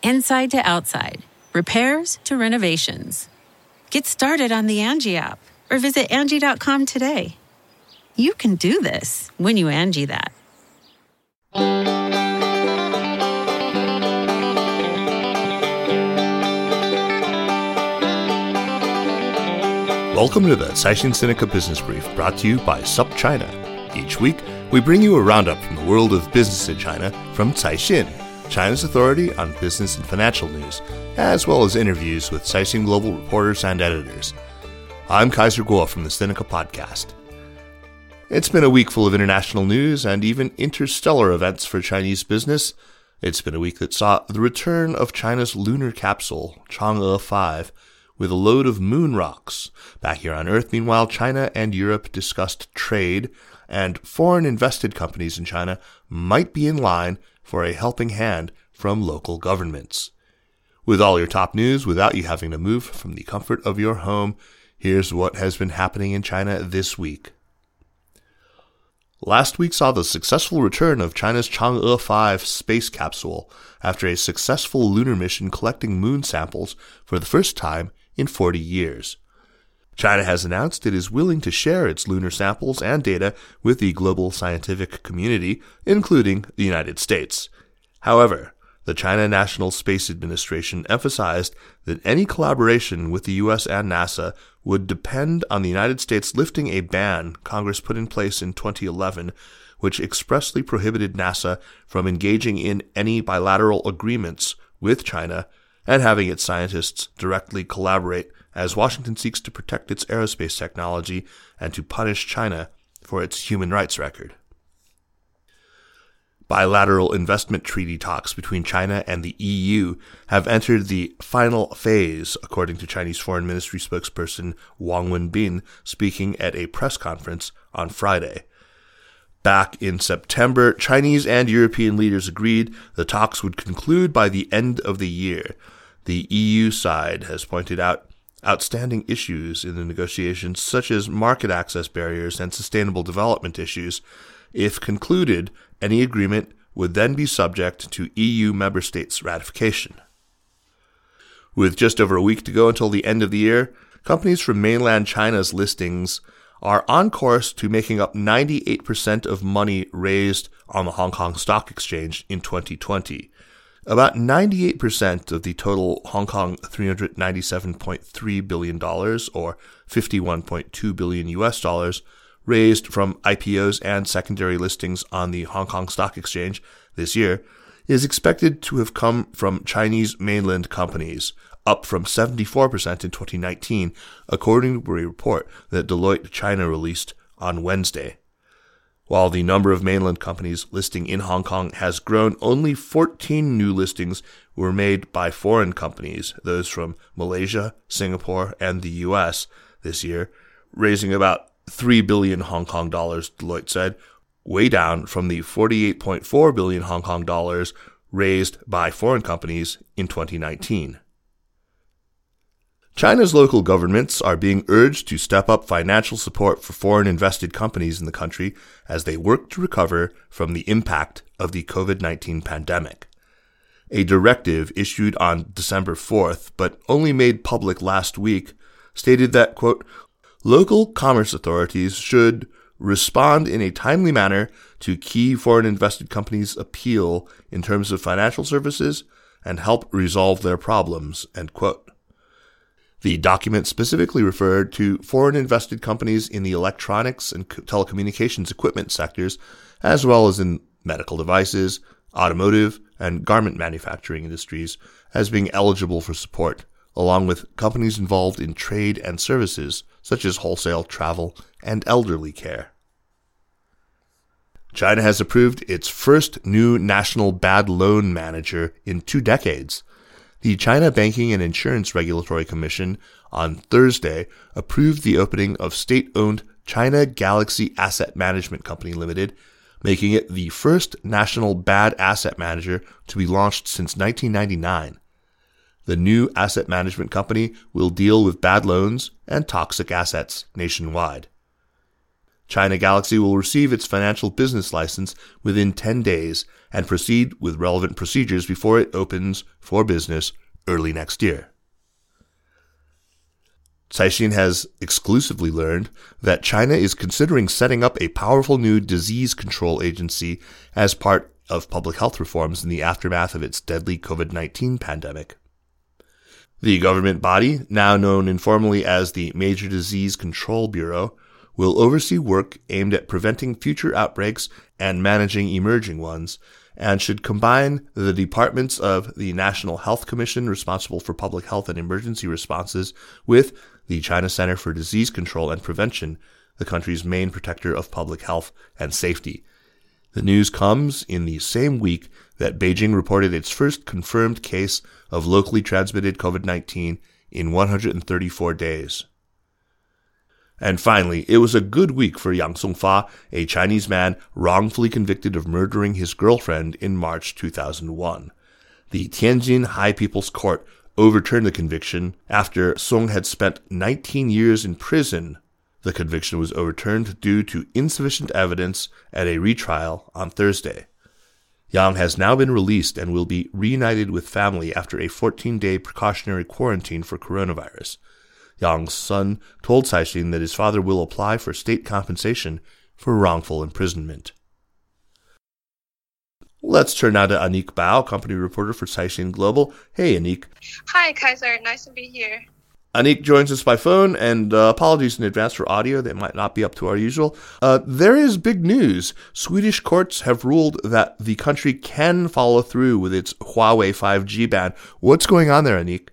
Inside to outside, repairs to renovations. Get started on the Angie app or visit Angie.com today. You can do this when you Angie that. Welcome to the Caixin-Sinica Business Brief, brought to you by SUP China. Each week, we bring you a roundup from the world of business in China from Caixin, China's authority on business and financial news, as well as interviews with Caixin Global reporters and editors. I'm Kaiser Guo from the Sinica Podcast. It's been a week full of international news and even interstellar events for Chinese business. It's been a week that saw the return of China's lunar capsule, Chang'e 5, with a load of moon rocks. Back here on Earth, meanwhile, China and Europe discussed trade, and foreign invested companies in China might be in line for a helping hand from local governments. With all your top news, without you having to move from the comfort of your home, here's what has been happening in China this week. Last week saw the successful return of China's Chang'e 5 space capsule after a successful lunar mission collecting moon samples for the first time in 40 years. China has announced it is willing to share its lunar samples and data with the global scientific community, including the United States. However, the China National Space Administration emphasized that any collaboration with the U.S. and NASA would depend on the United States lifting a ban Congress put in place in 2011, which expressly prohibited NASA from engaging in any bilateral agreements with China and having its scientists directly collaborate as Washington seeks to protect its aerospace technology and to punish China for its human rights record. Bilateral investment treaty talks between China and the EU have entered the final phase, according to Chinese Foreign Ministry spokesperson Wang Wenbin, speaking at a press conference on Friday. Back in September, Chinese and European leaders agreed the talks would conclude by the end of the year. The EU side has pointed out outstanding issues in the negotiations, such as market access barriers and sustainable development issues. If concluded, any agreement would then be subject to EU member states' ratification. With just over a week to go until the end of the year, companies from mainland China's listings are on course to making up 98% of money raised on the Hong Kong Stock Exchange in 2020. About 98% of the total Hong Kong $397.3 billion, or $51.2 billion, raised from IPOs and secondary listings on the Hong Kong Stock Exchange this year is expected to have come from Chinese mainland companies, up from 74% in 2019, according to a report that Deloitte China released on Wednesday. While the number of mainland companies listing in Hong Kong has grown, only 14 new listings were made by foreign companies, those from Malaysia, Singapore, and the U.S. this year, raising about 3 billion Hong Kong dollars, Deloitte said, way down from the 48.4 billion Hong Kong dollars raised by foreign companies in 2019. China's local governments are being urged to step up financial support for foreign invested companies in the country as they work to recover from the impact of the COVID-19 pandemic. A directive issued on December 4th, but only made public last week, stated that, quote, local commerce authorities should respond in a timely manner to key foreign invested companies' appeal in terms of financial services and help resolve their problems, end quote. The document specifically referred to foreign-invested companies in the electronics and telecommunications equipment sectors, as well as in medical devices, automotive, and garment manufacturing industries as being eligible for support, along with companies involved in trade and services, such as wholesale travel and elderly care. China has approved its first new national bad loan manager in 2 decades. The China Banking and Insurance Regulatory Commission on Thursday approved the opening of state-owned China Galaxy Asset Management Company Limited, making it the first national bad asset manager to be launched since 1999. The new asset management company will deal with bad loans and toxic assets nationwide. China Galaxy will receive its financial business license within 10 days and proceed with relevant procedures before it opens for business early next year. Caixin has exclusively learned that China is considering setting up a powerful new disease control agency as part of public health reforms in the aftermath of its deadly COVID-19 pandemic. The government body, now known informally as the Major Disease Control Bureau, will oversee work aimed at preventing future outbreaks and managing emerging ones, and should combine the departments of the National Health Commission responsible for public health and emergency responses with the China Center for Disease Control and Prevention, the country's main protector of public health and safety. The news comes in the same week that Beijing reported its first confirmed case of locally transmitted COVID-19 in 134 days. And finally, it was a good week for Yang Sung fa, a Chinese man wrongfully convicted of murdering his girlfriend in March 2001. The Tianjin High People's Court overturned the conviction after Sung had spent 19 years in prison. The conviction was overturned due to insufficient evidence at a retrial on Thursday. Yang has now been released and will be reunited with family after a 14-day precautionary quarantine for coronavirus. Yang's son told Caixin that his father will apply for state compensation for wrongful imprisonment. Let's turn now to Anniek Bao, company reporter for Caixin Global. Hey, Anniek. Hi, Kaiser. Nice to be here. Anniek joins us by phone, and apologies in advance for audio that might not be up to our usual. There is big news. Swedish courts have ruled that the country can follow through with its Huawei 5G ban. What's going on there, Anniek?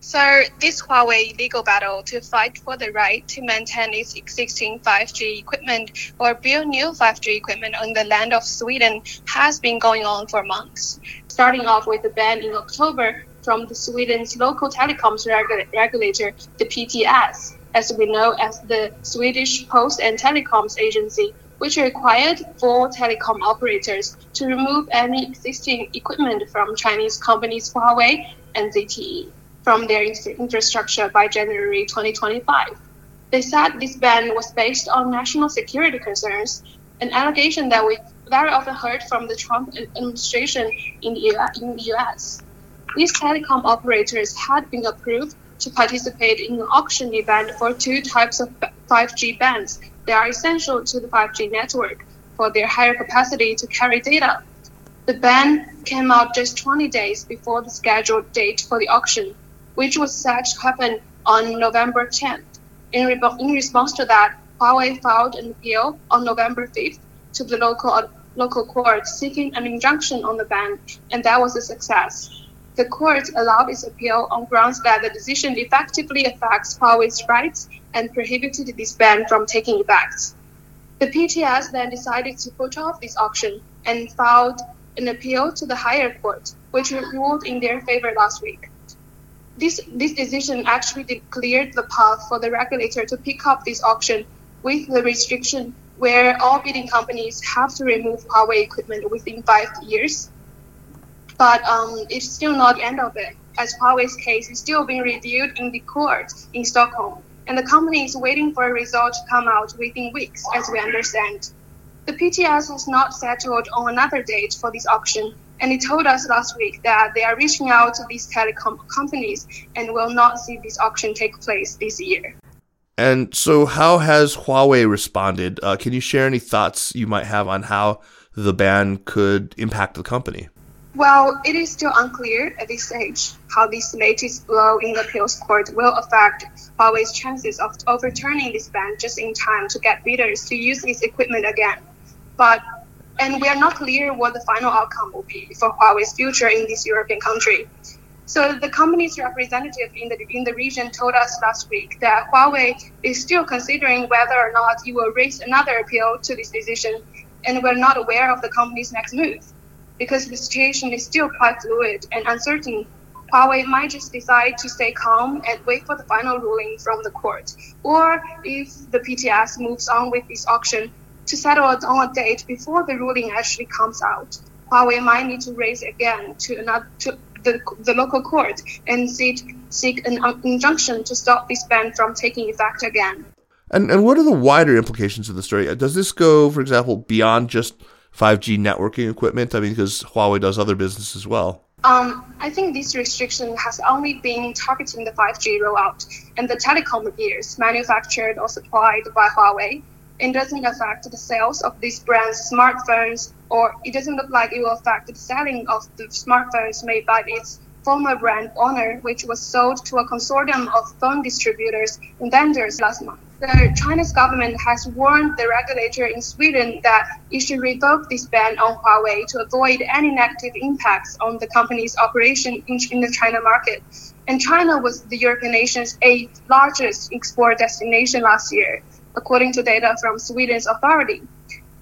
So this Huawei legal battle to fight for the right to maintain its existing 5G equipment or build new 5G equipment on the land of Sweden has been going on for months, starting off with the ban in October from the Sweden's local telecoms regulator, the PTS, as we know as the Swedish Post and Telecoms Agency, which required 4 telecom operators to remove any existing equipment from Chinese companies Huawei and ZTE from their infrastructure by January 2025. They said this ban was based on national security concerns, an allegation that we very often heard from the Trump administration in the US. These telecom operators had been approved to participate in an auction event for 2 types of 5G bands that are essential to the 5G network for their higher capacity to carry data. The ban came out just 20 days before the scheduled date for the auction, which was set to happen on November 10th. In response to that, Huawei filed an appeal on November 5th to the local court seeking an injunction on the ban, and that was a success. The court allowed its appeal on grounds that the decision effectively affects Huawei's rights and prohibited this ban from taking effect. The PTS then decided to put off this auction and filed an appeal to the higher court, which ruled in their favor last week. This decision actually cleared the path for the regulator to pick up this auction with the restriction where all bidding companies have to remove Huawei equipment within 5 years. But it's still not the end of it, as Huawei's case is still being reviewed in the court in Stockholm, and the company is waiting for a result to come out within weeks, as we understand. The PTS was not settled on another date for this auction, and it told us last week that they are reaching out to these telecom companies and will not see this auction take place this year. And so how has Huawei responded? Can you share any thoughts you might have on how the ban could impact the company? Well, it is still unclear at this stage how this latest blow in the appeals court will affect Huawei's chances of overturning this ban just in time to get bidders to use its equipment again. And we are not clear what the final outcome will be for Huawei's future in this European country. So the company's representative in the region told us last week that Huawei is still considering whether or not it will raise another appeal to this decision, and we're not aware of the company's next move. Because the situation is still quite fluid and uncertain, Huawei might just decide to stay calm and wait for the final ruling from the court, or if the PTS moves on with this auction, to settle it on a date before the ruling actually comes out. Huawei might need to raise again to the local court and seek an injunction to stop this ban from taking effect again. And what are the wider implications of the story? Does this go, for example, beyond just 5G networking equipment? I mean, because Huawei does other business as well. I think this restriction has only been targeting the 5G rollout and the telecom gears manufactured or supplied by Huawei. It doesn't affect the sales of these brands' smartphones, or it doesn't look like it will affect the selling of the smartphones made by its former brand, Honor, which was sold to a consortium of phone distributors and vendors last month. The Chinese government has warned the regulator in Sweden that it should revoke this ban on Huawei to avoid any negative impacts on the company's operation in the China market. And China was the European nation's 8th largest export destination last year, according to data from Sweden's authority.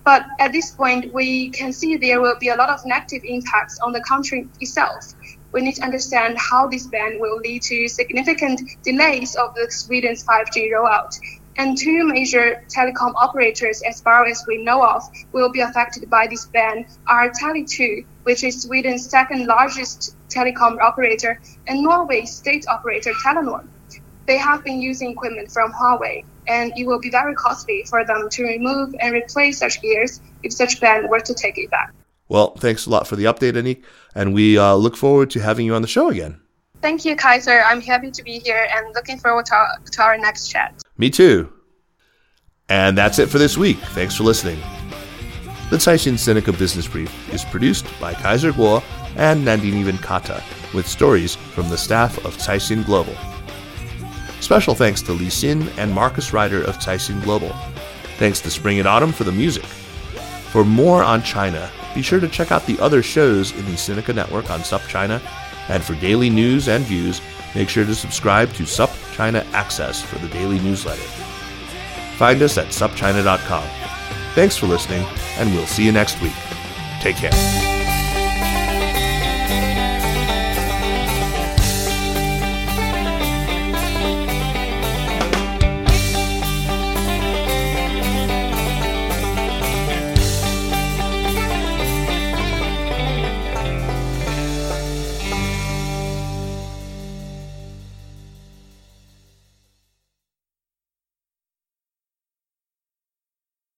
But at this point, we can see there will be a lot of negative impacts on the country itself. We need to understand how this ban will lead to significant delays of the Sweden's 5G rollout. And two major telecom operators, as far as we know of, will be affected by this ban are Tele2, which is Sweden's second largest telecom operator, and Norway's state operator Telenor. They have been using equipment from Huawei, and it will be very costly for them to remove and replace such gears if such ban were to take effect. Well, thanks a lot for the update, Anniek, and we look forward to having you on the show again. Thank you, Kaiser. I'm happy to be here and looking forward to our next chat. Me too. And that's it for this week. Thanks for listening. The Caixin-Sinica Business Brief is produced by Kaiser Guo and Nandini Venkata, with stories from the staff of Caixin Global. Special thanks to Li Xin and Marcus Ryder of Caixin Global. Thanks to Spring and Autumn for the music. For more on China, be sure to check out the other shows in the Sinica Network on SUP China. And for daily news and views, make sure to subscribe to SUP China Access for the daily newsletter. Find us at supchina.com. Thanks for listening, and we'll see you next week. Take care.